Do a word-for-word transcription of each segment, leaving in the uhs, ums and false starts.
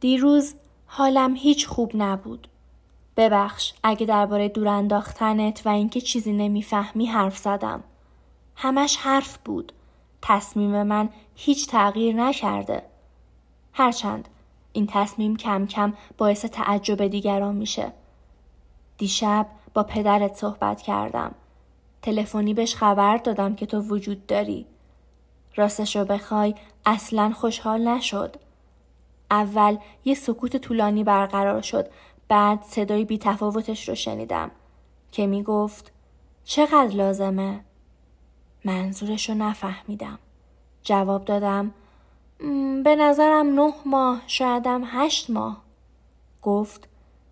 دیروز حالم هیچ خوب نبود. ببخش اگه درباره دور انداختنت و اینکه چیزی نمیفهمی حرف زدم. همش حرف بود. تصمیم من هیچ تغییر نکرده. هرچند این تصمیم کم کم باعث تعجب دیگران میشه. دیشب با پدرت صحبت کردم. تلفنی بهش خبر دادم که تو وجود داری. راستش رو بخوای اصلاً خوشحال نشد. اول یه سکوت طولانی برقرار شد. بعد صدای بی تفاوتش رو شنیدم که می گفت چقدر لازمه؟ منظورش رو نفهمیدم. جواب دادم به نظرم نه ماه شایدم هشت ماه. گفت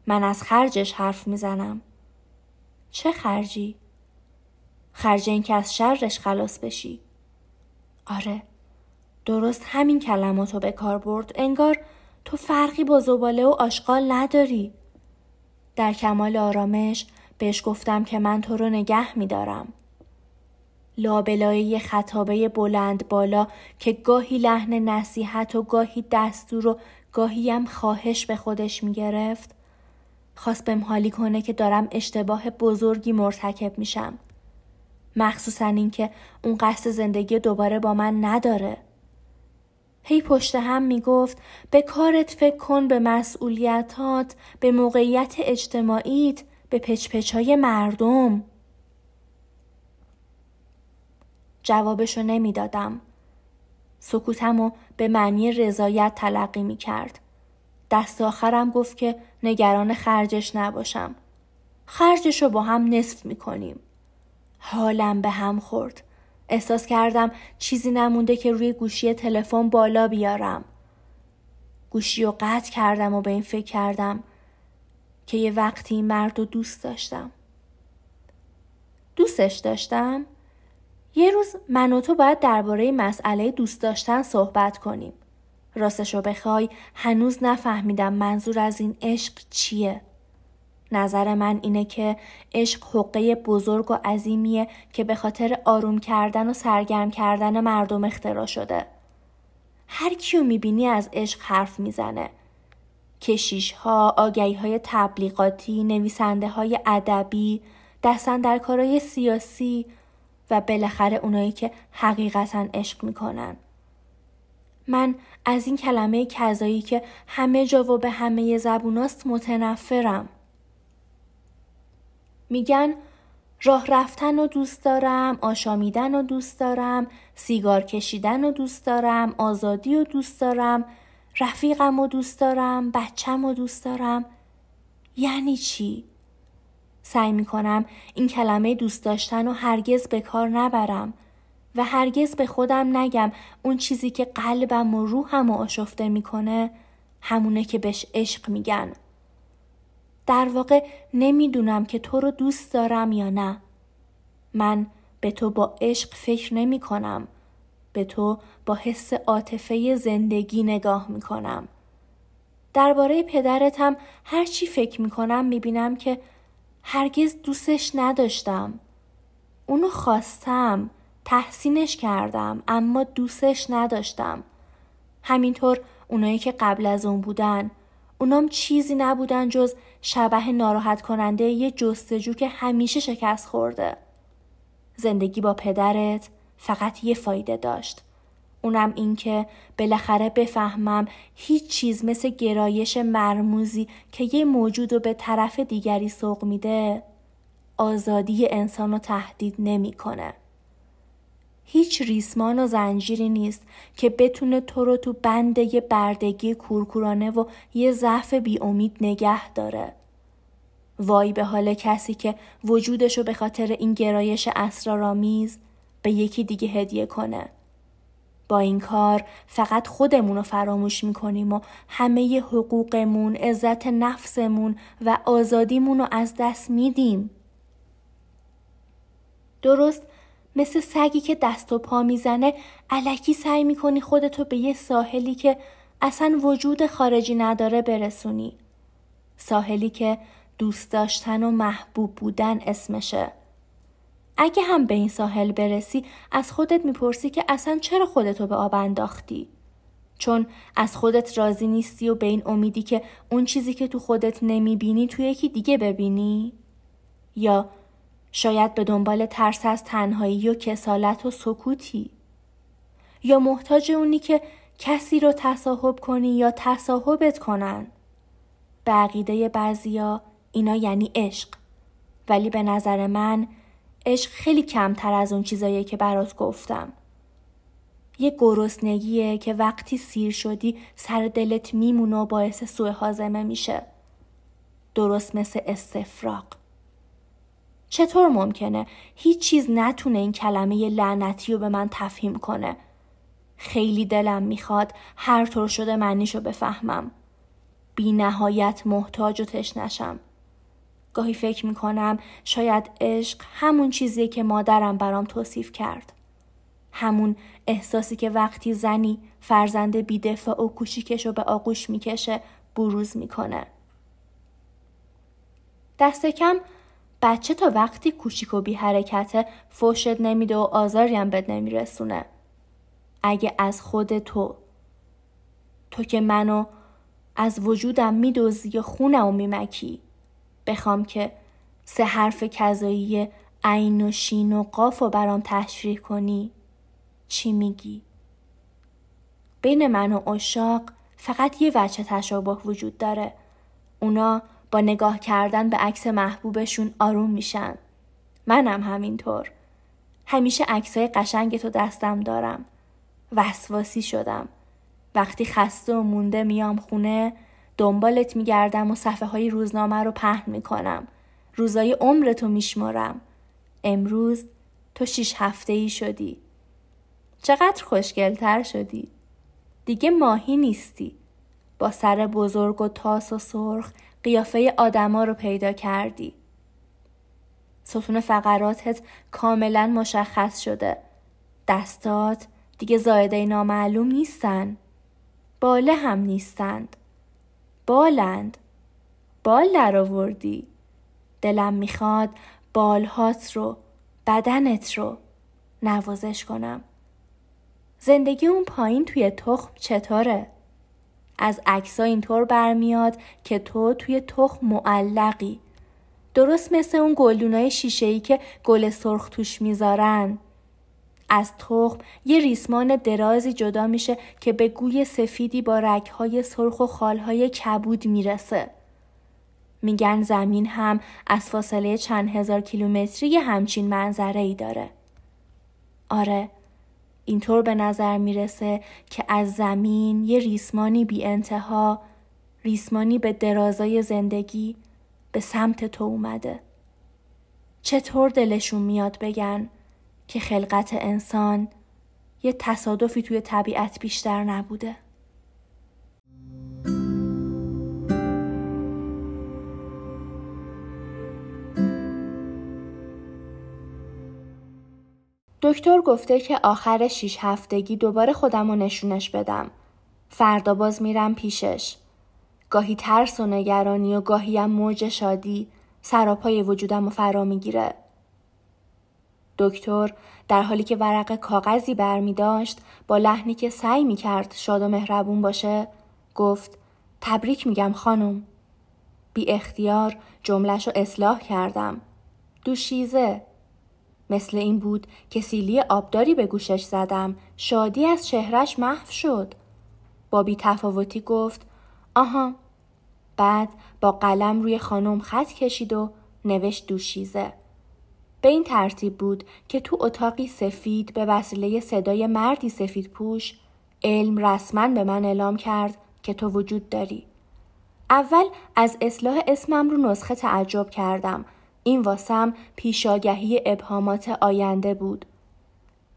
من از خرجش حرف می زنم. چه خرجی؟ خرج این که از شرش خلاص بشی. آره درست همین کلماتو به کار برد. انگار تو فرقی با زباله و آشغال نداری. در کمال آرامش بهش گفتم که من تو رو نگه می دارم. لابلای یه خطابه بلند بالا که گاهی لحن نصیحت و گاهی دستور و گاهی هم خواهش به خودش می گرفت. خواست بهم حالی کنه که دارم اشتباه بزرگی مرتکب میشم. مخصوصاً این که اون قصد زندگی دوباره با من نداره. هی پشت هم میگفت به کارت فکر کن، به مسئولیتات، به موقعیت اجتماعیت، به پچپچای مردم. جوابشو نمیدادم. سکوتمو به معنی رضایت تلقی میکرد. دست آخرم گفت که نگران خرجش نباشم. خرجشو با هم نصف میکنیم. حالم به هم خورد. احساس کردم چیزی نمونده که روی گوشی تلفن بالا بیارم. گوشی رو قطع کردم و به این فکر کردم که یه وقتی این مرد رو دوست داشتم. دوستش داشتم؟ یه روز من و تو باید درباره مسئله دوست داشتن صحبت کنیم. راستش رو بخوای هنوز نفهمیدم منظور از این عشق چیه. نظر من اینه که عشق حقه بزرگ و عظیمیه که به خاطر آروم کردن و سرگرم کردن مردم اختراع شده. هر کیو میبینی از عشق حرف میزنه. کشیش‌ها، آگهی‌های تبلیغاتی، نویسنده‌های ادبی، دست اندرکارای سیاسی و بالاخره اونایی که حقیقتاً عشق میکنن. من از این کلمه کذایی که همه جا و به همه زبوناست متنفرم. میگن راه رفتن رو دوست دارم، آشامیدن رو دوست دارم، سیگار کشیدن رو دوست دارم، آزادی رو دوست دارم، رفیقم رو دوست دارم، بچم رو دوست دارم. یعنی چی؟ سعی میکنم این کلمه دوست داشتن رو هرگز به کار نبرم و هرگز به خودم نگم اون چیزی که قلبم و روحم رو آشفته میکنه همونه که بهش عشق میگن. در واقع نمیدونم که تو رو دوست دارم یا نه. من به تو با عشق فکر نمی کنم. به تو با حس عاطفه زندگی نگاه می کنم. درباره پدرت هم هر چی فکر می کنم می بینم که هرگز دوستش نداشتم. اونو خواستم، تحسینش کردم، اما دوستش نداشتم. همینطور اونایی که قبل از اون بودن، اونام چیزی نبودن جز شبح ناراحت کننده یه جستجو که همیشه شکست خورده. زندگی با پدرت فقط یه فایده داشت. اونم این که بالاخره بفهمم هیچ چیز مثل گرایش مرموزی که یه موجود رو به طرف دیگری سوق میده آزادی انسان رو تهدید نمی کنه. هیچ ریسمان و زنجیری نیست که بتونه تو رو تو بند یه بردگی کورکورانه و یه ضعف بی امید نگه داره. وای به حال کسی که وجودشو به خاطر این گرایش اسرارآمیز به یکی دیگه هدیه کنه. با این کار فقط خودمونو فراموش میکنیم و همه ی حقوقمون، عزت نفسمون و آزادیمونو از دست میدیم. درست؟ مثل سگی که دست و پا میزنه الکی سعی میکنی خودتو به یه ساحلی که اصلا وجود خارجی نداره برسونی. ساحلی که دوست داشتن و محبوب بودن اسمشه. اگه هم به این ساحل برسی از خودت میپرسی که اصلا چرا خودتو به آب انداختی؟ چون از خودت راضی نیستی و به این امیدی که اون چیزی که تو خودت نمیبینی تو یکی دیگه ببینی؟ یا شاید به دنبال ترس از تنهایی و کسالت و سکوتی؟ یا محتاج اونی که کسی رو تصاحب کنی یا تصاحبت کنن؟ به عقیده بعضیا اینا یعنی عشق، ولی به نظر من عشق خیلی کمتر از اون چیزاییه که برات گفتم. یه گرسنگیه که وقتی سیر شدی سر دلت میمونه و باعث سوء هاضمه میشه. درست مثل استفراغ. چطور ممکنه هیچ چیز نتونه این کلمه لعنتی رو به من تفهیم کنه؟ خیلی دلم میخواد هر طور شده معنیشو بفهمم. بی نهایت محتاج و تشنشم. گاهی فکر میکنم شاید عشق همون چیزیه که مادرم برام توصیف کرد. همون احساسی که وقتی زنی فرزند بی‌دفاع و کوچیکشو به آغوش میکشه بروز میکنه. دست کم بچه تا وقتی کوچیک و بی حرکته فحشت نمیده و آزاری هم بد نمیرسونه. اگه از خود تو تو که منو از وجودم میدوزی و خونمو میمکی بخوام که سه حرف کذایی عین و شین و قافو برام تشریح کنی چی میگی؟ بین من و عشاق فقط یه وجه تشابه وجود داره. اونا با نگاه کردن به عکس محبوبشون آروم میشن. منم همینطور. همیشه عکسای قشنگ تو دستم دارم. وسواسی شدم. وقتی خسته و مونده میام خونه دنبالت میگردم و صفحه های روزنامه رو پهن میکنم. روزای عمرتو میشمارم. امروز تو شیش هفته‌ای شدی. چقدر خوشگلتر شدی. دیگه ماهی نیستی. با سر بزرگ و تاس و سرخ قیافه آدما رو پیدا کردی. ستون فقراتت کاملا مشخص شده. دستات دیگه زائده نامعلوم نیستن. باله هم نیستند. بالند. بال در آوردی. دلم میخواد بالهات رو، بدنت رو نوازش کنم. زندگی اون پایین توی تخم چطوره؟ از عکس‌ها اینطور برمیاد که تو توی تخم معلقی. درست مثل اون گلدونای شیشه‌ای که گل سرخ توش میذارن. از تخم یه ریسمان درازی جدا میشه که به گوی سفیدی با رگ‌های سرخ و خال‌های کبود میرسه. میگن زمین هم از فاصله چند هزار کیلومتری همچین منظره‌ای داره. آره، اینطور به نظر میرسه که از زمین یه ریسمانی بی انتها، ریسمانی به درازای زندگی به سمت تو اومده. چطور دلشون میاد بگن که خلقت انسان یه تصادفی توی طبیعت بیشتر نبوده؟ دکتر گفته که آخر شیش هفتگی دوباره خودم رو نشونش بدم. فردا باز میرم پیشش. گاهی ترس و نگرانی و گاهی هم موج شادی سراپای وجودم رو فرا میگیره. دکتر در حالی که ورق کاغذی برمی داشت با لحنی که سعی میکرد شاد و مهربون باشه گفت تبریک میگم خانم. بی اختیار جمله‌شو اصلاح کردم. دوشیزه. مثل این بود که سیلی آبداری به گوشش زدم. شادی از چهرش محو شد. با بی‌تفاوتی گفت آها. بعد با قلم روی خانم خط کشید و نوشت دوشیزه. به این ترتیب بود که تو اتاقی سفید به وسیله صدای مردی سفید پوش علم رسما به من اعلام کرد که تو وجود داری. اول از اصلاح اسمم رو نسخه تعجب کردم. این واسم پیشاگهی ابهامات آینده بود.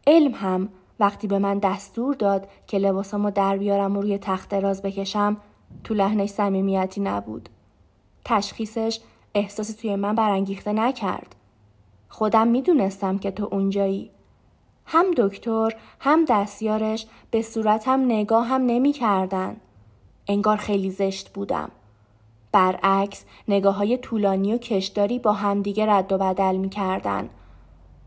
علم هم وقتی به من دستور داد که لباسامو در بیارم و روی تخت دراز بکشم تو لحنش صمیمیتی نبود. تشخیصش احساسی توی من برانگیخته نکرد. خودم میدونستم که تو اونجایی. هم دکتر هم دستیارش به صورتم نگاه هم نمی کردن. انگار خیلی زشت بودم. برعکس نگاه‌های طولانی و کشداری با همدیگه رد و بدل می‌کردن.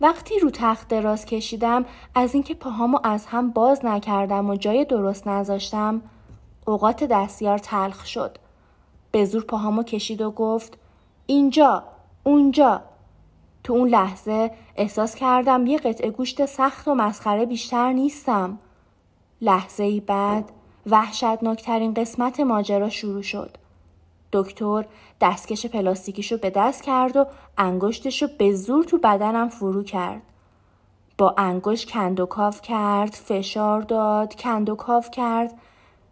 وقتی رو تخت دراز کشیدم از اینکه پاهامو از هم باز نکردم و جای درست نذاشتم، اوقات دستیار تلخ شد. به زور پاهامو کشید و گفت اینجا، اونجا. تو اون لحظه احساس کردم یه قطعه گوشت سخت و مسخره بیشتر نیستم. لحظه‌ای بعد وحشتناکترین قسمت ماجرا شروع شد. دکتر دستکش پلاستیکیشو به دست کرد و انگشتشو به زور تو بدنم فرو کرد. با انگشت کندوکاف کرد، فشار داد، کندوکاف کرد.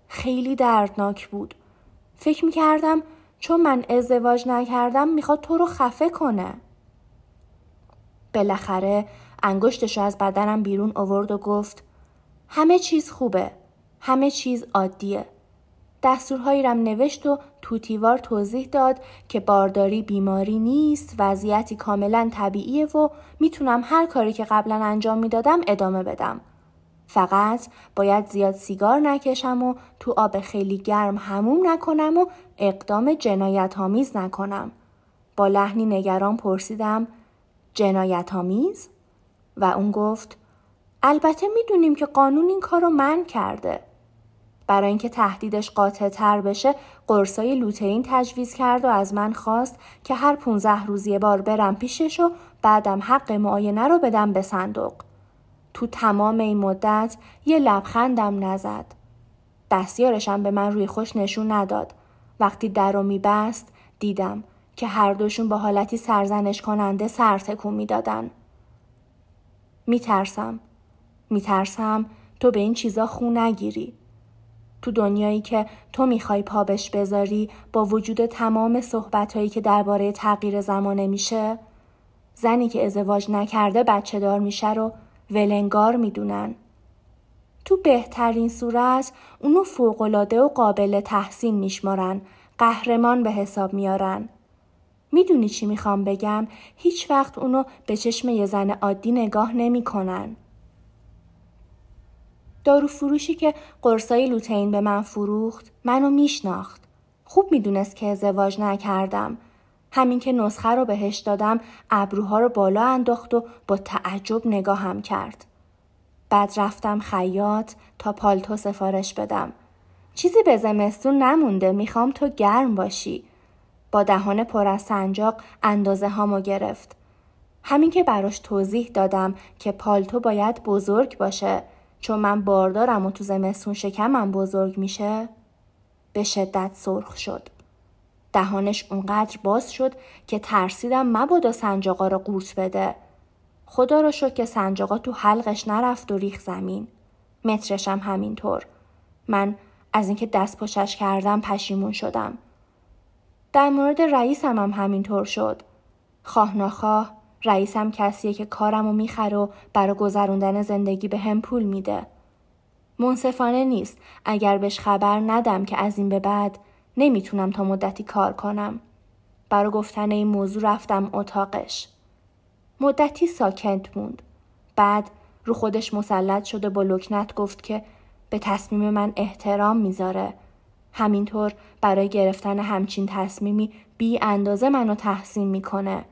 خیلی دردناک بود. فکر میکردم چون من ازدواج نکردم میخواد تو رو خفه کنه. بالاخره انگشتشو از بدنم بیرون آورد و گفت همه چیز خوبه، همه چیز عادیه. دستورهایی رم نوشت و توتیوار توضیح داد که بارداری بیماری نیست، وضعیتی کاملا طبیعیه و میتونم هر کاری که قبلا انجام میدادم ادامه بدم. فقط باید زیاد سیگار نکشم و تو آب خیلی گرم حموم نکنم و اقدام جنایت‌آمیز نکنم. با لحنی نگران پرسیدم جنایت‌آمیز؟ و اون گفت البته میدونیم که قانون این کارو منع کرده. برای اینکه تهدیدش قاطع‌تر بشه قرصای لوتئین تجویز کرد و از من خواست که هر پونزده روز یه بار برم پیشش و بعدم حق معاینه رو بدم به صندوق. تو تمام این مدت یه لبخندم نزد. دستیارشم به من روی خوش نشون نداد. وقتی در رو میبست دیدم که هر دوشون با حالتی سرزنش کننده سر تکون میدادن. میترسم. میترسم تو به این چیزا خو نگیری. تو دنیایی که تو میخوای پا بهش بذاری با وجود تمام صحبتهایی که درباره تغییر زمانه میشه، زنی که ازدواج نکرده بچه دار میشه رو ولنگار میدونن. تو بهترین صورت اونو فوق‌العاده و قابل تحسین میشمارن، قهرمان به حساب میارن. میدونی چی میخوام بگم؟ هیچ وقت اونو به چشم یه زن عادی نگاه نمیکنن. دارو فروشی که قرصای لوتئین به من فروخت منو میشناخت. خوب میدونست که ازدواج نکردم. همین که نسخه رو بهش دادم ابروها رو بالا انداخت و با تعجب نگاهم کرد. بعد رفتم خیاط تا پالتو سفارش بدم. چیزی به زمستون نمونده، میخوام تو گرم باشی. با دهان پر از سنجاق اندازه هامو گرفت. همین که براش توضیح دادم که پالتو باید بزرگ باشه چون من باردارم و تو زمستون شکمم بزرگ میشه، به شدت سرخ شد. دهانش اونقدر باز شد که ترسیدم مبادا سنجاقا رو قورت بده. خدا رو شکر که سنجاقا تو حلقش نرفت و ریخ زمین. مترشم هم همینطور. من از اینکه دست پشش کردم پشیمون شدم. در مورد رئیسم هم همینطور شد. خواه نخواه رئیسم کسیه که کارمو میخره و برای گذروندن زندگی به هم پول میده. منصفانه نیست اگر بهش خبر ندم که از این به بعد نمیتونم تا مدتی کار کنم. برای گفتن این موضوع رفتم اتاقش. مدتی ساکت موند. بعد رو خودش مسلط شد و با لکنت گفت که به تصمیم من احترام میذاره. همینطور برای گرفتن همچین تصمیمی بی اندازه منو تحسین میکنه.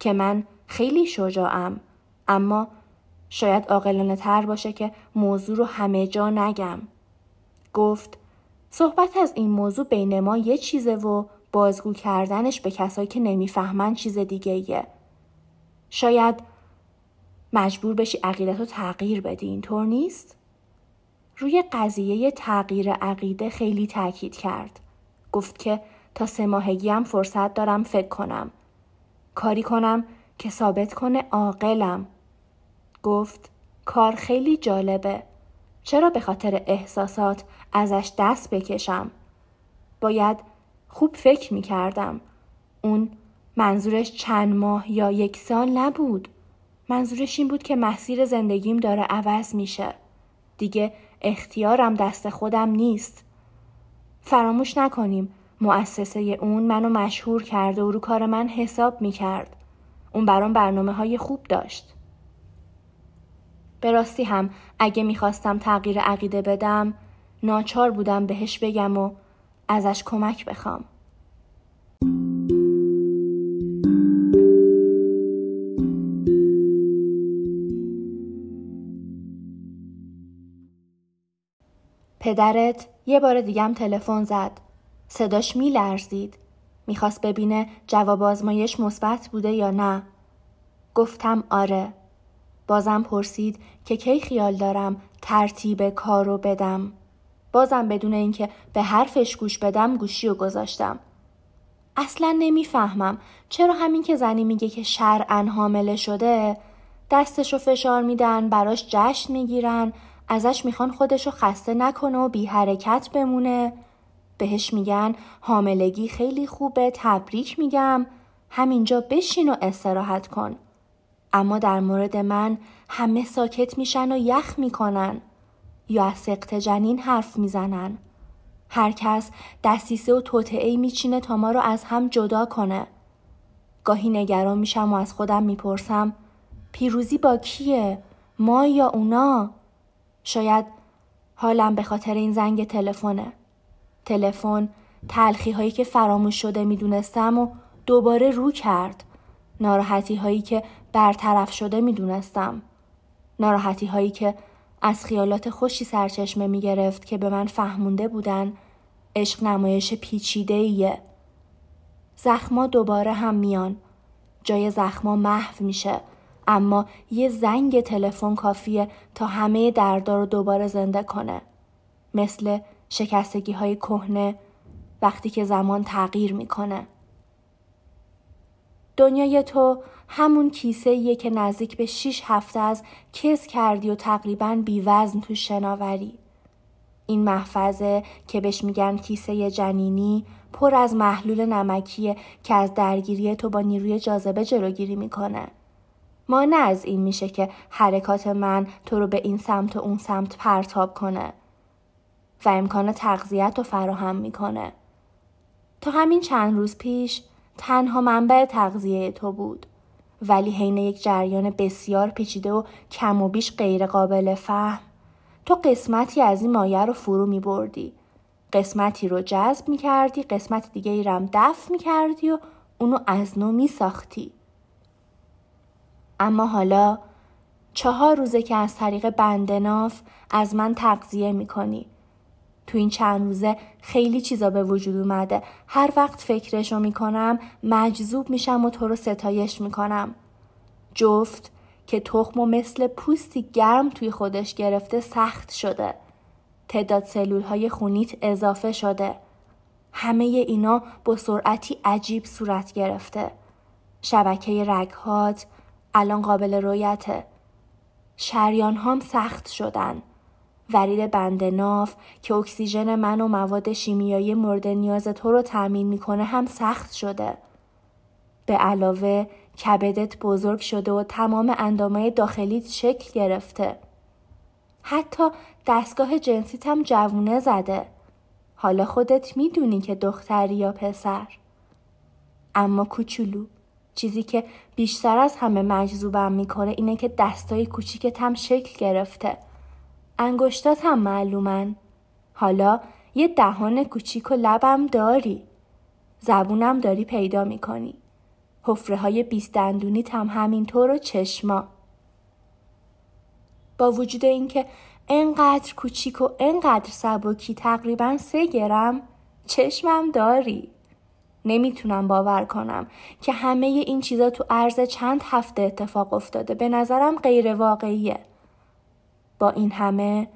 که من خیلی شجاعم، اما شاید عاقلانه تر باشه که موضوع رو همه جا نگم. گفت صحبت از این موضوع بین ما یه چیزه و بازگو کردنش به کسایی که نمیفهمن چیز دیگه ایه. شاید مجبور بشی عقیدتو تغییر بدی، اینطور نیست؟ روی قضیه تغییر عقیده خیلی تاکید کرد. گفت که تا سه ماهگی هم فرصت دارم فکر کنم. کاری کنم که ثابت کنه عاقلم. گفت کار خیلی جالبه. چرا به خاطر احساسات ازش دست بکشم؟ باید خوب فکر می کردم. اون منظورش چند ماه یا یک سال نبود. منظورش این بود که مسیر زندگیم داره عوض میشه. دیگه اختیارم دست خودم نیست. فراموش نکنیم مؤسسه اون منو مشهور کرده و رو کار من حساب میکرد. اون برام برنامه های خوب داشت. به راستی هم اگه میخواستم تغییر عقیده بدم ناچار بودم بهش بگم و ازش کمک بخوام. پدرت یه بار دیگم تلفن زد. صداش میلرزید. میخواست ببینه جواب آزمایش مثبت بوده یا نه. گفتم آره. بازم پرسید که کی خیال دارم ترتیب کارو بدم. بازم بدون اینکه به حرفش گوش بدم گوشیو گذاشتم. اصلا نمیفهمم چرا همین که زنی میگه که شرعاً حامله شده دستشو فشار میدن، براش جشن میگیرن، ازش میخوان خودشو خسته نکنه و بی حرکت بمونه. بهش میگن حاملگی خیلی خوبه، تبریک میگم، همینجا بشین و استراحت کن. اما در مورد من همه ساکت میشن و یخ میکنن یا از سقط جنین حرف میزنن. هر کس دسیسه و توطئه‌ای میچینه تا ما رو از هم جدا کنه. گاهی نگران میشم و از خودم میپرسم پیروزی با کیه؟ ما یا اونا؟ شاید حالم به خاطر این زنگ تلفنه. تلفن تلخی هایی که فراموش شده میدونستم و دوباره رو کرد. ناراحتی هایی که برطرف شده میدونستم. ناراحتی هایی که از خیالات خوشی سرچشمه می گرفت که به من فهمونده بودن عشق نمایش پیچیده‌ایه. زخما دوباره هم میان. جای زخما محو میشه، اما یه زنگ تلفن کافیه تا همه دردارو دوباره زنده کنه. مثل شکستگی های کهنه وقتی که زمان تغییر میکنه. دنیای تو همون کیسه یه که نزدیک به شیش هفته از کس کردی و تقریباً بی وزن تو شناوری. این محفظه که بهش میگن کیسه جنینی پر از محلول نمکیه که از درگیری تو با نیروی جاذبه جلوگیری میکنه. مانع از این میشه که حرکات من تو رو به این سمت و اون سمت پرتاب کنه و امکان تغذیه رو فراهم میکنه. تا همین چند روز پیش تنها منبع تغذیه تو بود، ولی حین یک جریان بسیار پیچیده و کم و بیش غیر قابل فهم تو قسمتی از این مایه رو فرو می بردی. قسمتی رو جذب می کردی، قسمت دیگه ای رو هم دفع می کردی و اونو از نو می ساختی. اما حالا چهار روزه که از طریق بندناف از من تغذیه می کنی. تو این چند روزه خیلی چیزا به وجود اومده. هر وقت فکرشو میکنم مجذوب میشم و تو رو ستایش میکنم. جفت که تخم و مثل پوستی گرم توی خودش گرفته سخت شده. تعداد سلول های خونیت اضافه شده. همه اینا با سرعتی عجیب صورت گرفته. شبکه رگهات الان قابل رویته. شریان هم سخت شدن. ورید بند ناف که اکسیژن من و مواد شیمیایی مورد نیاز تو رو تامین میکنه هم سخت شده. به علاوه کبدت بزرگ شده و تمام اندامه داخلیت شکل گرفته. حتی دستگاه جنسیت هم جوونه زده. حالا خودت میدونی که دختری یا پسر. اما کوچولو چیزی که بیشتر از همه مجذوبم میکنه اینه که دستای کوچیکت هم شکل گرفته. انگشتات هم معلومن. حالا یه دهان کوچیک و لبم داری. زبونم داری پیدا میکنی. حفره های بیست دندونیت هم همینطور و چشما. با وجود اینکه انقدر کوچیک و انقدر سبکی تقریباً سه گرم چشمم داری. نمیتونم باور کنم که همه این چیزا تو عرض چند هفته اتفاق افتاده. به نظرم غیر واقعیه. با این همه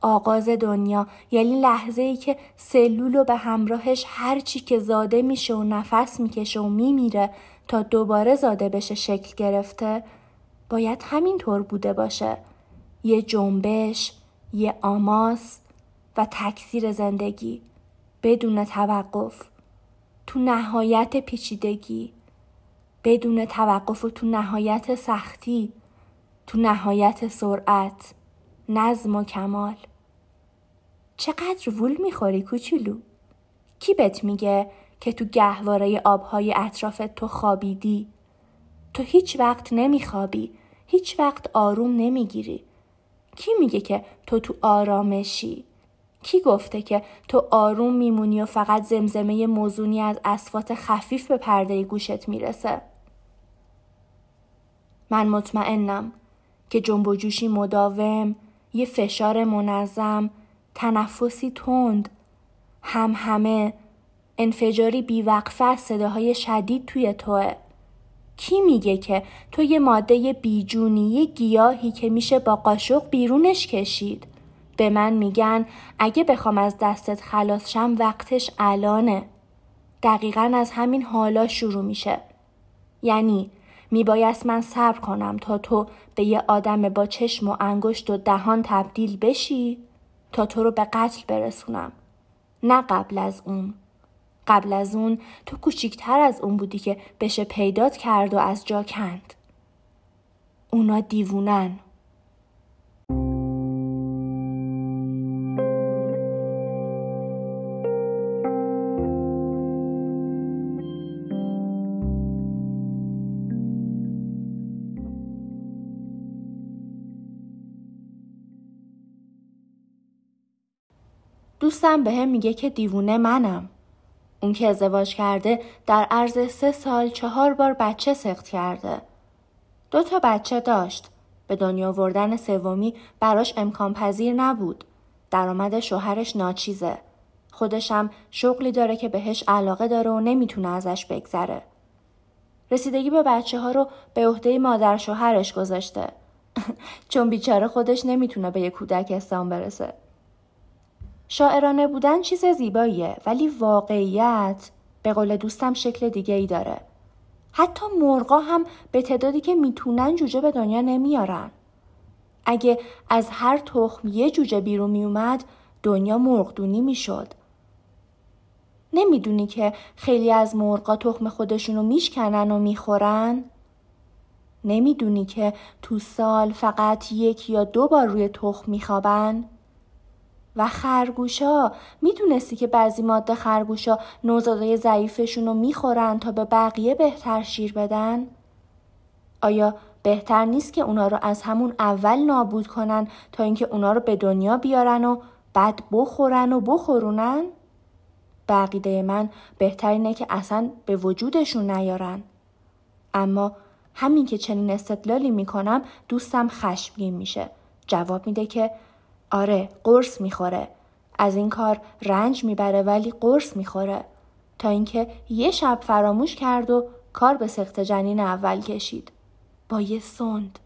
آغاز دنیا، یعنی لحظه‌ای که سلول و به همراهش هر چی که زاده میشه و نفس میکشه و میمیره تا دوباره زاده بشه شکل گرفته، باید همینطور بوده باشه. یه جنبش، یه آماس و تکثیر زندگی بدون توقف تو نهایت پیچیدگی، بدون توقف و تو نهایت سختی، تو نهایت سرعت، نظم و کمال. چقدر وول میخوری کوچولو؟ کی بهت میگه که تو گهواره آبهای اطرافت تو خوابیدی؟ تو هیچ وقت نمیخوابی، هیچ وقت آروم نمیگیری. کی میگه که تو تو آرامشی؟ کی گفته که تو آروم میمونی و فقط زمزمه موزونی از اصوات خفیف به پرده گوشت میرسه؟ من مطمئنم که جنب و جوشی مداوم، یه فشار منظم، تنفسی تند، هم همه، انفجاری بیوقفه از صداهای شدید توی توه. کی میگه که تو یه ماده بیجونی، یه گیاهی که میشه با قاشق بیرونش کشید؟ به من میگن اگه بخوام از دستت خلاص شم وقتش الانه. دقیقاً از همین حالا شروع میشه. یعنی میبایست من صبر کنم تا تو به یه آدم با چشم و انگشت و دهان تبدیل بشی؟ تا تو رو به قتل برسونم؟ نه، قبل از اون. قبل از اون تو کوچیکتر از اون بودی که بشه پیدات کرد و از جا کند. اونا دیوونن. دوستم به هم میگه که دیوونه منم. اون که ازدواج کرده در عرض سه سال چهار بار بچه سقط کرده. دو تا بچه داشت. به دنیا آوردن سومی براش امکان پذیر نبود. درآمد شوهرش ناچیزه. خودش هم شغلی داره که بهش علاقه داره و نمیتونه ازش بگذره. رسیدگی به بچه ها رو به عهده مادر شوهرش گذاشته. چون بیچاره خودش نمیتونه به یک کودکستان برسه. شاعرانه بودن چیز زیباییه، ولی واقعیت به قول دوستم شکل دیگه ای داره. حتی مرغا هم به تعدادی که میتونن جوجه به دنیا نمیارن. اگه از هر تخم یه جوجه بیرون میومد دنیا مرغدونی میشد. نمیدونی که خیلی از مرغا تخم خودشونو میشکنن و میخورن؟ نمیدونی که تو سال فقط یک یا دو بار روی تخم میخوابن؟ و خرگوشا، میدونستی که بعضی ماده خرگوشا نوزادای ضعیفشون رو میخورن تا به بقیه بهتر شیر بدن؟ آیا بهتر نیست که اونا رو از همون اول نابود کنن تا اینکه اونا رو به دنیا بیارن و بعد بخورن و بخورونن؟ به عقیده من بهتر اینه که اصلا به وجودشون نیارن. اما همین که چنین استدلالی میکنم دوستم خشمگین میشه. جواب میده که آره، قرص میخوره. از این کار رنج میبره ولی قرص میخوره. تا اینکه یه شب فراموش کرد و کار به سقط جنین اول کشید. با یه سوند.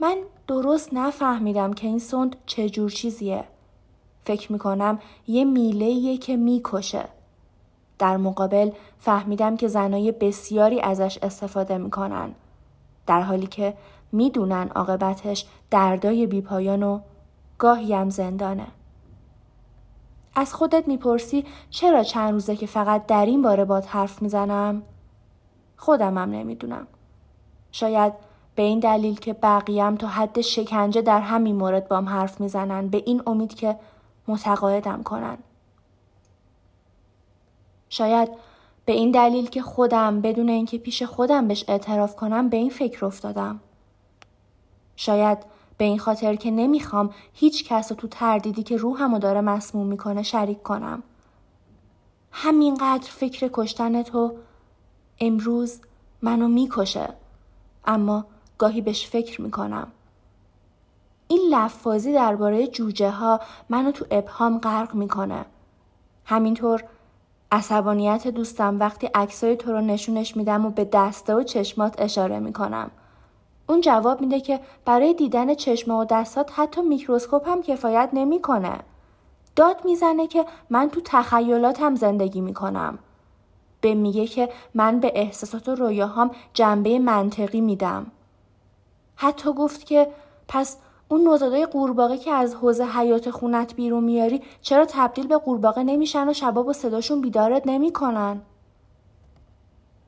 من درست نفهمیدم که این سوند چه جور چیزیه. فکر میکنم یه میله‌ایه که میکشه. در مقابل فهمیدم که زنای بسیاری ازش استفاده میکنن. در حالی که میدونن عاقبتش دردای بیپایان و گاهی هم زندانه. از خودت میپرسی چرا چند روزه که فقط در این باره باد حرف میزنم؟ خودم هم نمیدونم. شاید به این دلیل که بقیه‌ام تا حد شکنجه در همین مورد بام حرف میزنن، به این امید که متقاعدم کنن. شاید به این دلیل که خودم بدون اینکه پیش خودم بهش اعتراف کنم به این فکر افتادم. شاید به این خاطر که نمیخوام هیچ کس رو تو تردیدی که روحمو داره مسموم میکنه شریک کنم. همینقدر فکر کشتن تو امروز منو میکشه، اما گاهی بهش فکر میکنم. این لفظی درباره جوجه ها منو تو ابهام غرق میکنه. همینطور عصبانیت دوستم وقتی عکسای تو رو نشونش میدم و به دسته و چشمات اشاره میکنم. اون جواب میده که برای دیدن چشم و دستات حتی میکروسکوپ هم کفایت نمیکنه. داد میزنه که من تو تخیلاتم زندگی میکنم. به میگه که من به احساسات و رویاهام جنبه منطقی میدم. حتی گفت که پس اون نوزادای قورباغه که از حوض حیات خونت بیرون میاری چرا تبدیل به قورباغه نمیشن و شبا با صداشون بیدارت نمیکنن؟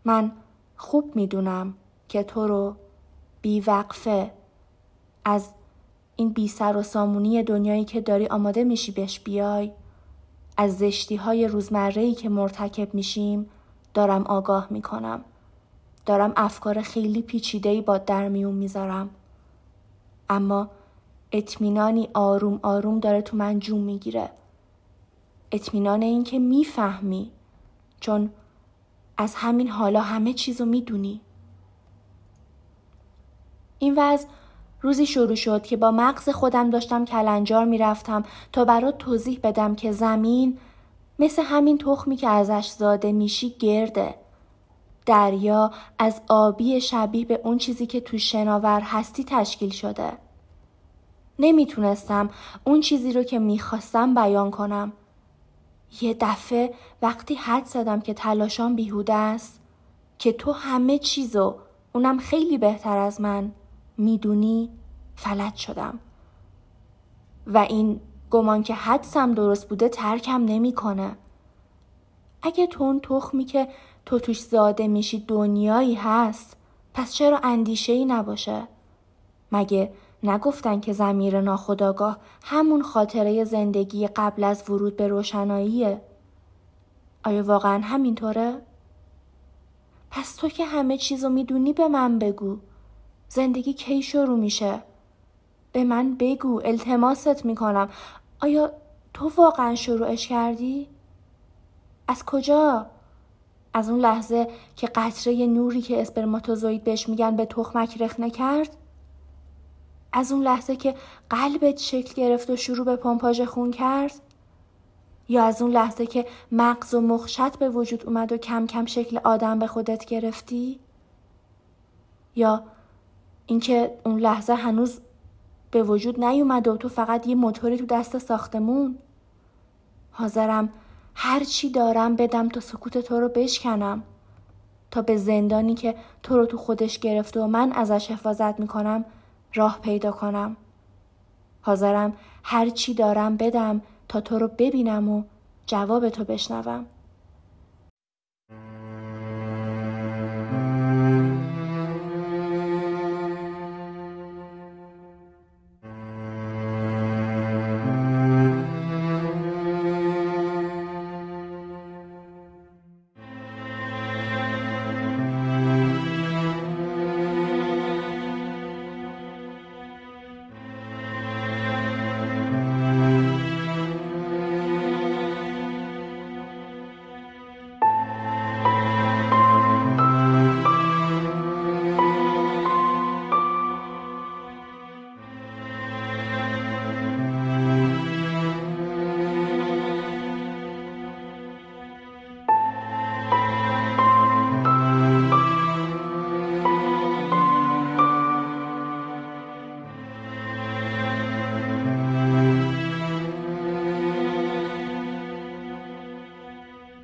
من خوب میدونم که تو رو بی وقفه از این بی سر و سامونی دنیایی که داری آماده میشی بهش بیای، از زشتی های روزمره‌ای که مرتکب میشیم دارم آگاه میکنم. دارم افکار خیلی پیچیده‌ای با در میون میذارم، اما اطمینانی آروم آروم داره تو من جون میگیره. اطمینان این که میفهمی، چون از همین حالا همه چیزو میدونی. این وضع روزی شروع شد که با مغز خودم داشتم کلنجار میرفتم تا برات توضیح بدم که زمین مثل همین تخمی که ازش زاده میشی گرده. دریا از آبی شبیه به اون چیزی که تو شناور هستی تشکیل شده. نمیتونستم اون چیزی رو که میخواستم بیان کنم. یه دفعه وقتی حد زدم که تلاشام بیهوده است، که تو همه چیزو، اونم خیلی بهتر از من، میدونی، فلج شدم. و این گمان که حدسم درست بوده ترکم نمیکنه. اگه تو اون تخمی که تو توش زاده میشی دنیایی هست، پس چرا اندیشه‌ای نباشه؟ مگه نگفتن که ضمیر ناخودآگاه همون خاطره زندگی قبل از ورود به روشناییه؟ آیا واقعا همینطوره؟ پس تو که همه چیزو میدونی به من بگو. زندگی کی شروع میشه؟ به من بگو، التماست میکنم. آیا تو واقعا شروعش کردی؟ از کجا؟ از اون لحظه که قطره نوری که اسپرماتوزوئید بهش میگن به تخمک رخنه کرد؟ از اون لحظه که قلبت شکل گرفت و شروع به پمپاژ خون کرد؟ یا از اون لحظه که مغز و مخشت به وجود اومد و کم کم شکل آدم به خودت گرفتی؟ یا اینکه اون لحظه هنوز به وجود نیومد و تو فقط یه موتوری تو دست ساختمون؟ حاضرم هر چی دارم بدم تا سکوت تو رو بشکنم، تا به زندانی که تو رو تو خودش گرفته و من ازش حفاظت میکنم راه پیدا کنم. حاضرم هر چی دارم بدم تا تو رو ببینم و جواب تو بشنوم.